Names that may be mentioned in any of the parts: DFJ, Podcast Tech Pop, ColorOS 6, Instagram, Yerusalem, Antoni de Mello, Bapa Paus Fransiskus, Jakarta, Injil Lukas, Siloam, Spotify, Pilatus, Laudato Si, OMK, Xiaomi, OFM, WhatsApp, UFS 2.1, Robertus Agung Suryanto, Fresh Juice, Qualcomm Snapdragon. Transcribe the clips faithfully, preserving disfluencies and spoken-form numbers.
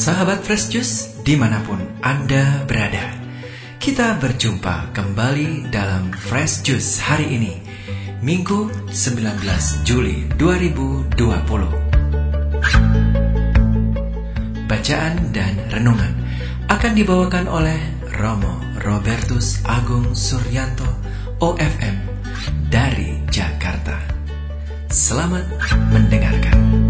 Sahabat Fresh Juice, dimanapun Anda berada, kita berjumpa kembali dalam Fresh Juice hari ini, Minggu sembilan belas Juli dua ribu dua puluh. Bacaan dan renungan akan dibawakan oleh Romo Robertus Agung Suryanto, O F M, dari Jakarta. Selamat mendengarkan.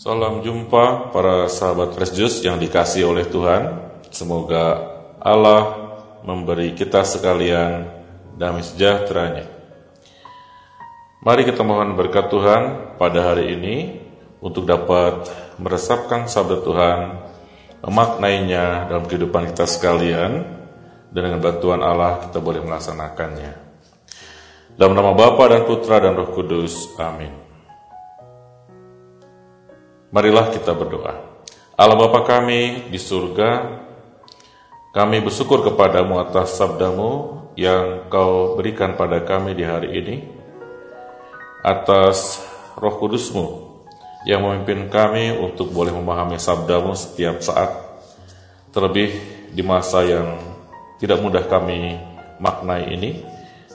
Salam jumpa para sahabat Fresh Juice yang dikasihi oleh Tuhan. Semoga Allah memberi kita sekalian damai sejahtera-Nya. Mari kita mohon berkat Tuhan pada hari ini untuk dapat meresapkan sabda Tuhan, memaknainya dalam kehidupan kita sekalian, dan dengan bantuan Allah kita boleh melaksanakannya. Dalam nama Bapa dan Putra dan Roh Kudus, amin. Marilah kita berdoa. Allah Bapa kami di surga, kami bersyukur kepadamu atas sabdamu yang kau berikan pada kami di hari ini, atas Roh Kudusmu yang memimpin kami untuk boleh memahami sabdamu setiap saat, terlebih di masa yang tidak mudah kami maknai ini,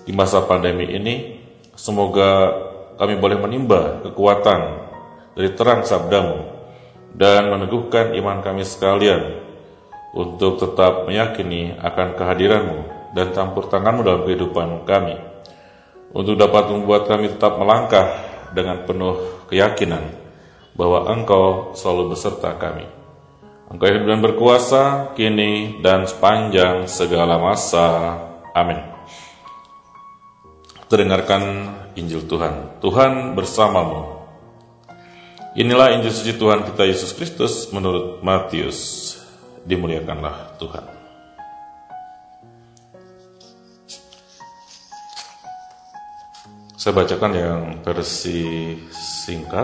di masa pandemi ini. Semoga kami boleh menimba kekuatan dari terang sabdamu dan meneguhkan iman kami sekalian untuk tetap meyakini akan kehadiranmu dan campur tanganmu dalam kehidupan kami, untuk dapat membuat kami tetap melangkah dengan penuh keyakinan bahwa Engkau selalu beserta kami. Engkau hidup dan berkuasa kini dan sepanjang segala masa. Amin. Terdengarkan Injil Tuhan. Tuhan bersamamu. Inilah Injil suci Tuhan kita Yesus Kristus menurut Matius. Dimuliakanlah Tuhan. Saya bacakan yang versi singkat.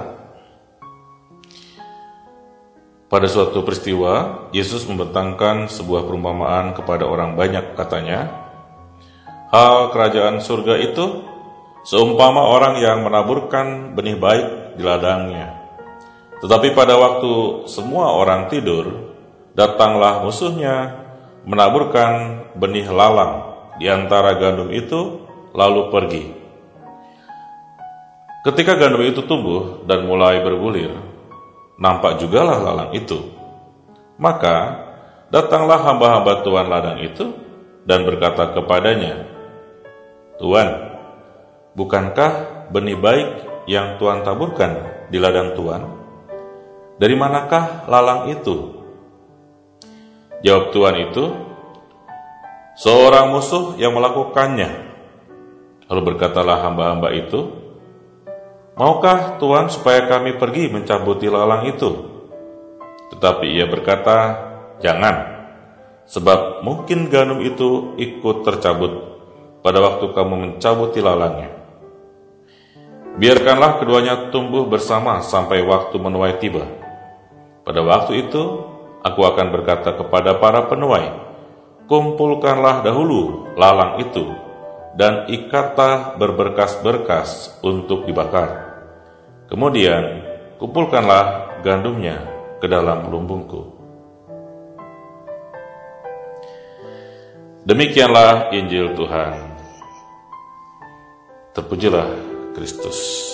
Pada suatu peristiwa, Yesus membentangkan sebuah perumpamaan kepada orang banyak, katanya, "Hal kerajaan surga itu seumpama orang yang menaburkan benih baik di ladangnya. Tetapi pada waktu semua orang tidur, datanglah musuhnya menaburkan benih lalang di antara gandum itu, lalu pergi. Ketika gandum itu tumbuh dan mulai berbulir, nampak jugalah lalang itu. Maka datanglah hamba-hamba tuan ladang itu dan berkata kepadanya, 'Tuan, bukankah benih baik yang Tuhan taburkan di ladang Tuhan? Dari manakah lalang itu?' Jawab Tuhan itu, 'Seorang musuh yang melakukannya.' Lalu berkatalah hamba-hamba itu, 'Maukah Tuhan supaya kami pergi mencabuti lalang itu?' Tetapi ia berkata, 'Jangan, sebab mungkin gandum itu ikut tercabut pada waktu kamu mencabuti lalangnya. Biarkanlah keduanya tumbuh bersama sampai waktu menuai tiba. Pada waktu itu, aku akan berkata kepada para penuai, kumpulkanlah dahulu lalang itu, dan ikatlah berberkas-berkas untuk dibakar. Kemudian, kumpulkanlah gandumnya ke dalam lumbungku." Demikianlah Injil Tuhan. Terpujilah Kristus.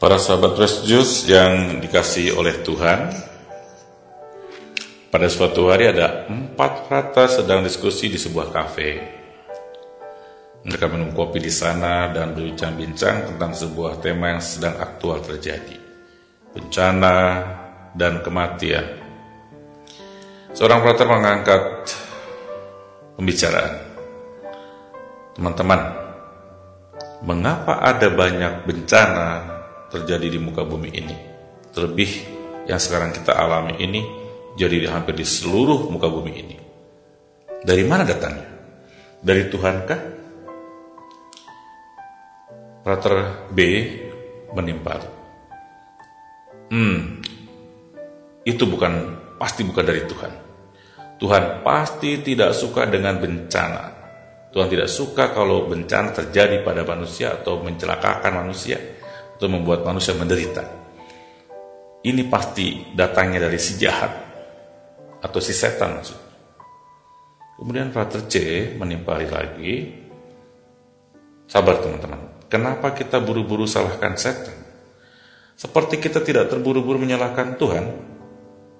Para sahabat Fresh Juice yang dikasihi oleh Tuhan, pada suatu hari ada empat frata sedang diskusi di sebuah kafe. Mereka minum kopi di sana dan berbincang-bincang tentang sebuah tema yang sedang aktual terjadi, bencana dan kematian. Seorang frata mengangkat pembicaraan, "Teman-teman, mengapa ada banyak bencana terjadi di muka bumi ini, terlebih yang sekarang kita alami ini, jadi hampir di seluruh muka bumi ini? Dari mana datangnya? Dari Tuhankah Karakter B menimpal. Hmm, itu bukan, pasti bukan dari Tuhan. Tuhan pasti tidak suka dengan bencana. Tuhan tidak suka kalau bencana terjadi pada manusia atau mencelakakan manusia atau membuat manusia menderita. Ini pasti datangnya dari si jahat atau si setan maksudnya. Kemudian karakter C menimpali lagi. Sabar teman-teman. Kenapa kita buru-buru salahkan setan? Seperti kita tidak terburu-buru menyalahkan Tuhan,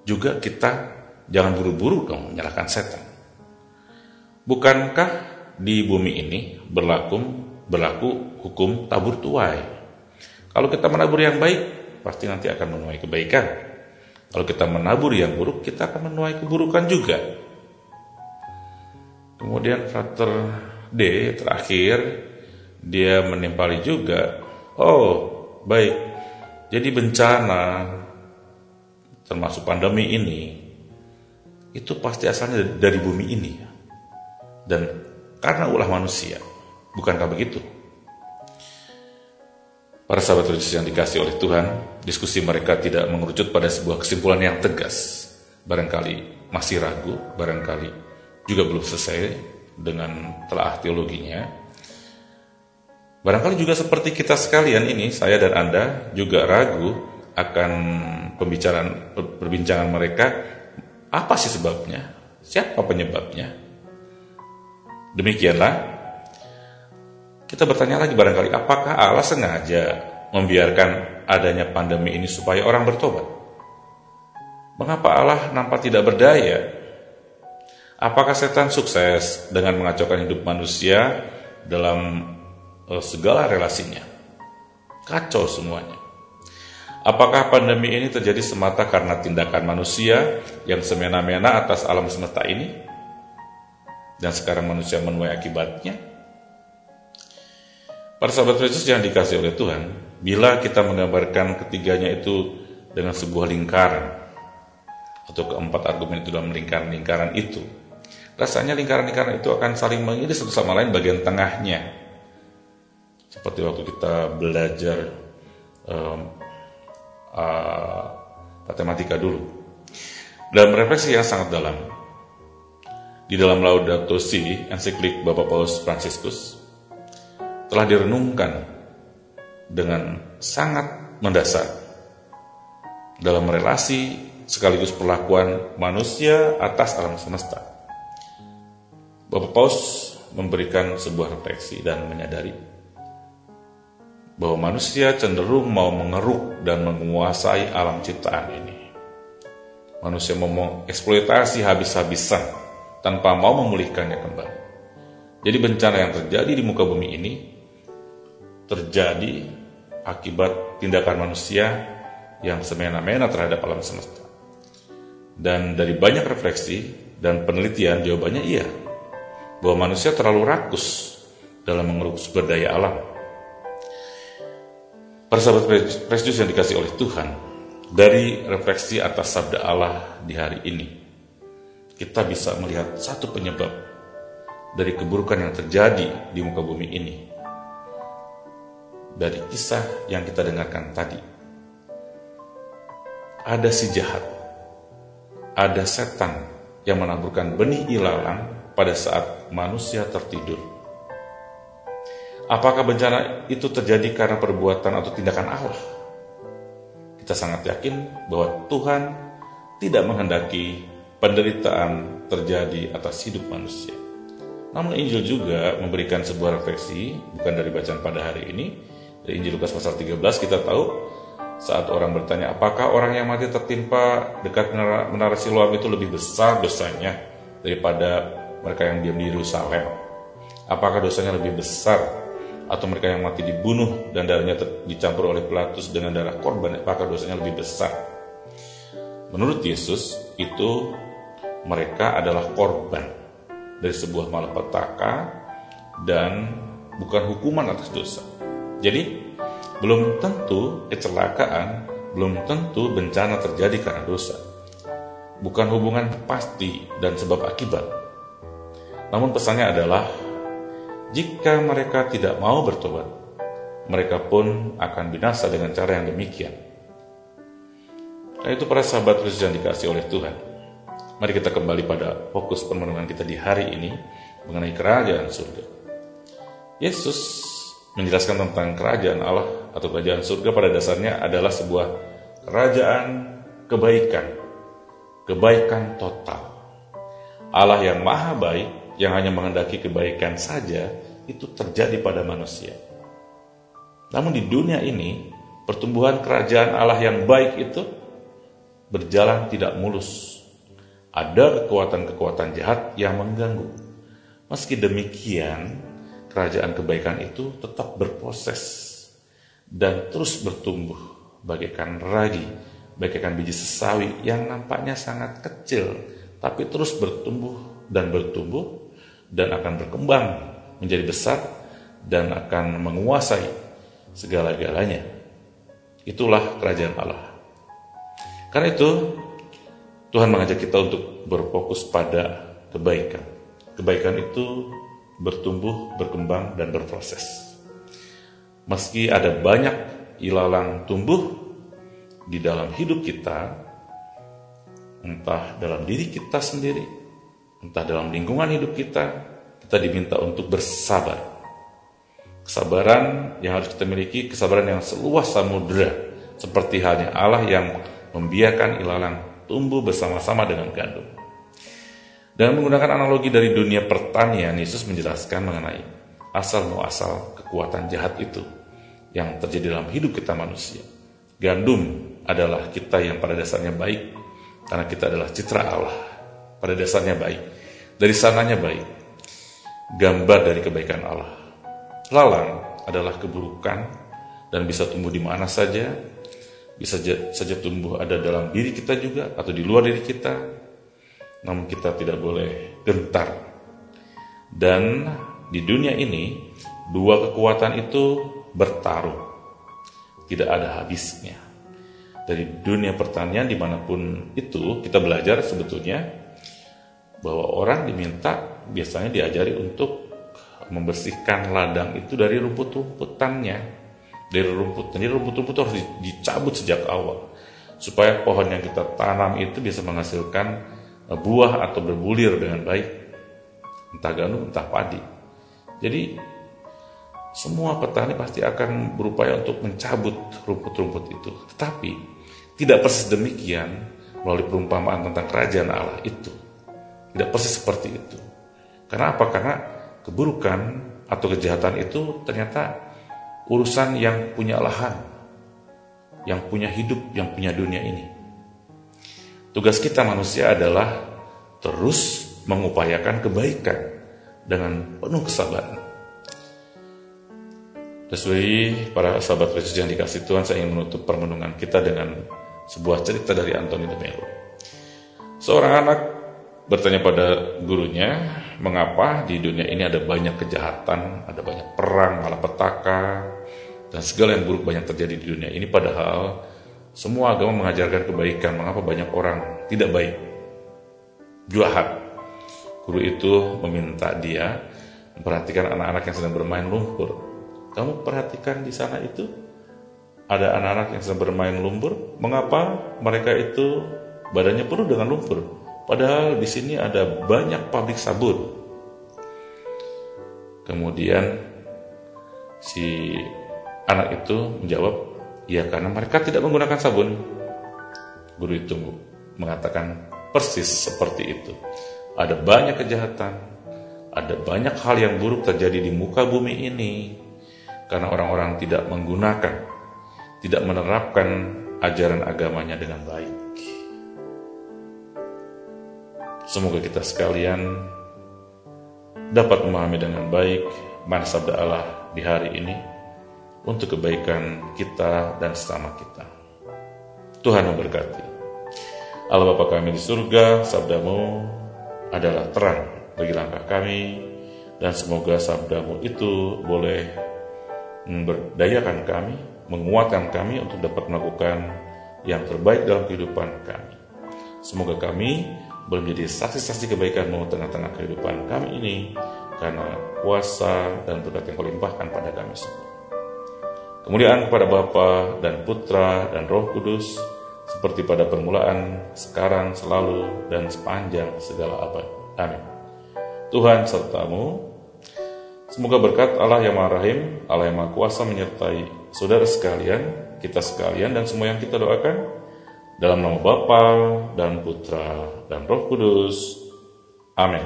juga kita jangan buru-buru dong menyalahkan setan. Bukankah di bumi ini berlaku berlaku hukum tabur tuai? Kalau kita menabur yang baik, pasti nanti akan menuai kebaikan. Kalau kita menabur yang buruk, kita akan menuai keburukan juga. Kemudian faktor D terakhir, dia menimpali juga. Oh, baik. Jadi bencana, termasuk pandemi ini, itu pasti asalnya dari bumi ini. Dan karena ulah manusia, bukankah begitu? Para sahabat religius yang dikasihi oleh Tuhan, diskusi mereka tidak mengerucut pada sebuah kesimpulan yang tegas. Barangkali masih ragu, barangkali juga belum selesai dengan telaah teologinya. Barangkali juga seperti kita sekalian ini, saya dan Anda juga ragu akan pembicaraan perbincangan mereka. Apa sih sebabnya? Siapa penyebabnya? Demikianlah, kita bertanya lagi barangkali, apakah Allah sengaja membiarkan adanya pandemi ini supaya orang bertobat? Mengapa Allah nampak tidak berdaya? Apakah setan sukses dengan mengacaukan hidup manusia dalam segala relasinya? Kacau semuanya. Apakah pandemi ini terjadi semata karena tindakan manusia yang semena-mena atas alam semesta ini? Dan sekarang manusia menuai akibatnya? Para sahabat Yesus yang dikasihi oleh Tuhan, bila kita menggambarkan ketiganya itu dengan sebuah lingkaran, atau keempat argumen itu dalam lingkaran-lingkaran itu, rasanya lingkaran-lingkaran itu akan saling mengiris satu sama lain bagian tengahnya. Seperti waktu kita belajar um, uh, matematika dulu. Dalam refleksi yang sangat dalam, di dalam Laudato Si, ensiklik Bapa Paus Fransiskus, telah direnungkan dengan sangat mendasar dalam relasi sekaligus perlakuan manusia atas alam semesta. Bapa Paus memberikan sebuah refleksi dan menyadari bahwa manusia cenderung mau mengeruk dan menguasai alam ciptaan ini. Manusia mau mengeksploitasi habis-habisan tanpa mau memulihkannya kembali. Jadi bencana yang terjadi di muka bumi ini terjadi akibat tindakan manusia yang semena-mena terhadap alam semesta. Dan dari banyak refleksi dan penelitian, jawabannya iya, bahwa manusia terlalu rakus dalam mengeruk sumber daya alam. Para sahabat Fresh Juice yang dikasihi oleh Tuhan, dari refleksi atas sabda Allah di hari ini, kita bisa melihat satu penyebab dari keburukan yang terjadi di muka bumi ini, dari kisah yang kita dengarkan tadi. Ada si jahat, ada setan yang menaburkan benih ilalang pada saat manusia tertidur. Apakah bencana itu terjadi karena perbuatan atau tindakan Allah? Kita sangat yakin bahwa Tuhan tidak menghendaki penderitaan terjadi atas hidup manusia. Namun Injil juga memberikan sebuah refleksi, bukan dari bacaan pada hari ini. Dari Injil Lukas pasal tiga belas kita tahu, saat orang bertanya, apakah orang yang mati tertimpa dekat menara, menara Siloam itu lebih besar dosanya daripada mereka yang diam di Yerusalem? Apakah dosanya lebih besar? Atau mereka yang mati dibunuh dan darahnya dicampur oleh Pilatus dengan darah korban, apakah dosanya lebih besar? Menurut Yesus, itu mereka adalah korban dari sebuah malapetaka dan bukan hukuman atas dosa. Jadi, belum tentu kecelakaan, belum tentu bencana terjadi karena dosa. Bukan hubungan pasti dan sebab akibat. Namun pesannya adalah, jika mereka tidak mau bertobat, mereka pun akan binasa dengan cara yang demikian. Dan itu para sahabat Kristus yang dikasihi oleh Tuhan. Mari kita kembali pada fokus perenungan kita di hari ini mengenai kerajaan surga. Yesus menjelaskan tentang kerajaan Allah atau kerajaan surga pada dasarnya adalah sebuah kerajaan kebaikan, kebaikan total. Allah yang maha baik, yang hanya menghendaki kebaikan saja, itu terjadi pada manusia. Namun di dunia ini, pertumbuhan kerajaan Allah yang baik itu berjalan tidak mulus. Ada kekuatan-kekuatan jahat yang mengganggu. Meski demikian, kerajaan kebaikan itu tetap berproses dan terus bertumbuh bagaikan ragi, bagaikan biji sesawi yang nampaknya sangat kecil, tapi terus bertumbuh dan bertumbuh dan akan berkembang menjadi besar dan akan menguasai segala-galanya. Itulah kerajaan Allah. Karena itu, Tuhan mengajak kita untuk berfokus pada kebaikan. Kebaikan itu bertumbuh, berkembang, dan berproses. Meski ada banyak ilalang tumbuh di dalam hidup kita, entah dalam diri kita sendiri, entah dalam lingkungan hidup kita, kita diminta untuk bersabar. Kesabaran yang harus kita miliki, kesabaran yang seluas samudera, seperti halnya Allah yang membiarkan ilalang tumbuh bersama-sama dengan gandum. Dan menggunakan analogi dari dunia pertanian, Yesus menjelaskan mengenai asal-muasal kekuatan jahat itu yang terjadi dalam hidup kita manusia. Gandum adalah kita yang pada dasarnya baik, karena kita adalah citra Allah, pada dasarnya baik, dari sananya baik, gambar dari kebaikan Allah. Lalang adalah keburukan dan bisa tumbuh di mana saja, bisa saja tumbuh ada dalam diri kita juga atau di luar diri kita. Namun kita tidak boleh gentar. Dan di dunia ini, dua kekuatan itu bertarung, tidak ada habisnya. Dari dunia pertanian dimanapun itu, kita belajar sebetulnya bahwa orang diminta, biasanya diajari untuk membersihkan ladang itu dari rumput-rumputannya. Dari rumput, jadi rumput-rumput harus dicabut sejak awal, supaya pohon yang kita tanam itu bisa menghasilkan buah atau berbulir dengan baik, entah gandum, entah padi. Jadi semua petani pasti akan berupaya untuk mencabut rumput-rumput itu. Tetapi tidak persis demikian melalui perumpamaan tentang kerajaan Allah itu. Tidak persis seperti itu. Karena apa? Karena keburukan atau kejahatan itu ternyata urusan yang punya lahan, yang punya hidup, yang punya dunia ini. Tugas kita manusia adalah terus mengupayakan kebaikan dengan penuh kesabaran. Sesuai para sahabat Yesus yang dikasihi Tuhan, saya ingin menutup permenungan kita dengan sebuah cerita dari Antoni de Mello. Seorang anak bertanya pada gurunya, mengapa di dunia ini ada banyak kejahatan, ada banyak perang, malapetaka, dan segala yang buruk banyak terjadi di dunia ini, padahal semua agama mengajarkan kebaikan. Mengapa banyak orang tidak baik, jahat? Guru itu meminta dia memperhatikan anak-anak yang sedang bermain lumpur. Kamu perhatikan di sana itu ada anak-anak yang sedang bermain lumpur. Mengapa mereka itu badannya penuh dengan lumpur? Padahal di sini ada banyak pabrik sabun. Kemudian si anak itu menjawab, ya karena mereka tidak menggunakan sabun. Guru itu mengatakan persis seperti itu. Ada banyak kejahatan, ada banyak hal yang buruk terjadi di muka bumi ini karena orang-orang tidak menggunakan, tidak menerapkan ajaran agamanya dengan baik. Semoga kita sekalian dapat memahami dengan baik mana sabda Allah di hari ini untuk kebaikan kita dan sesama kita. Tuhan memberkati. Allah Bapa kami di surga, sabdamu adalah terang bagi langkah kami, dan semoga sabdamu itu boleh memberdayakan kami, menguatkan kami untuk dapat melakukan yang terbaik dalam kehidupan kami. Semoga kami boleh menjadi saksi-saksi kebaikan-Mu tengah-tengah kehidupan kami ini, karena kuasa dan berkat yang Kau limpahkan pada kami semua. Kemuliaan kepada Bapa dan Putra dan Roh Kudus, seperti pada permulaan, sekarang, selalu, dan sepanjang segala abad. Amin. Tuhan sertamu. Semoga berkat Allah yang Maha Rahim, Allah yang Maha Kuasa menyertai saudara sekalian, kita sekalian, dan semua yang kita doakan. Dalam nama Bapa dan Putra dan Roh Kudus. Amin.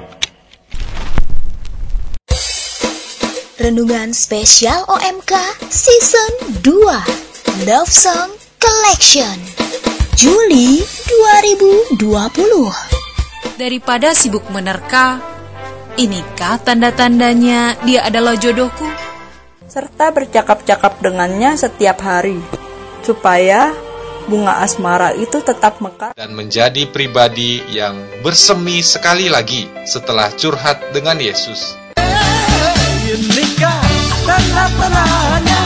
Renungan spesial O M K Season dua Love Song Collection Juli dua ribu dua puluh. Daripada sibuk menerka, inikah tanda-tandanya dia adalah jodohku? Serta bercakap-cakap dengannya setiap hari, supaya bunga asmara itu tetap mekar dan menjadi pribadi yang bersemi sekali lagi setelah curhat dengan Yesus. Tanda-tandanya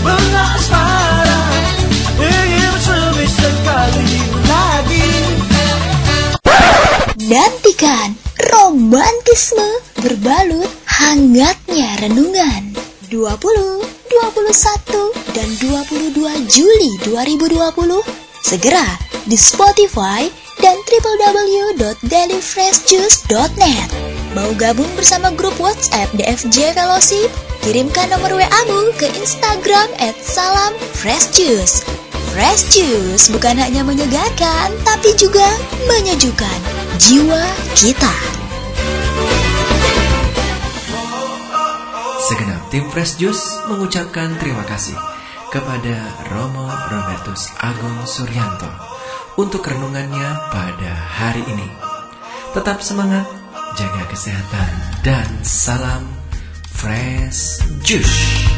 bunga asmara ingin bersemi sekali lagi. Nantikan romantisme berbalut hangatnya renungan dua puluh, dua puluh satu, dan dua puluh dua Juli dua ribu dua puluh segera di Spotify dan double-u double-u double-u titik daily fresh juice titik net. Mau gabung bersama grup WhatsApp D F J Fellowship? Kirimkan nomor W A-mu ke Instagram at salam Fresh Juice. Fresh Juice bukan hanya menyegarkan, tapi juga menyejukkan jiwa kita. Segenap tim Fresh Juice mengucapkan terima kasih kepada Romo Robertus Agung Suryanto untuk renungannya pada hari ini. Tetap semangat, jaga kesehatan, dan salam Fresh Juice.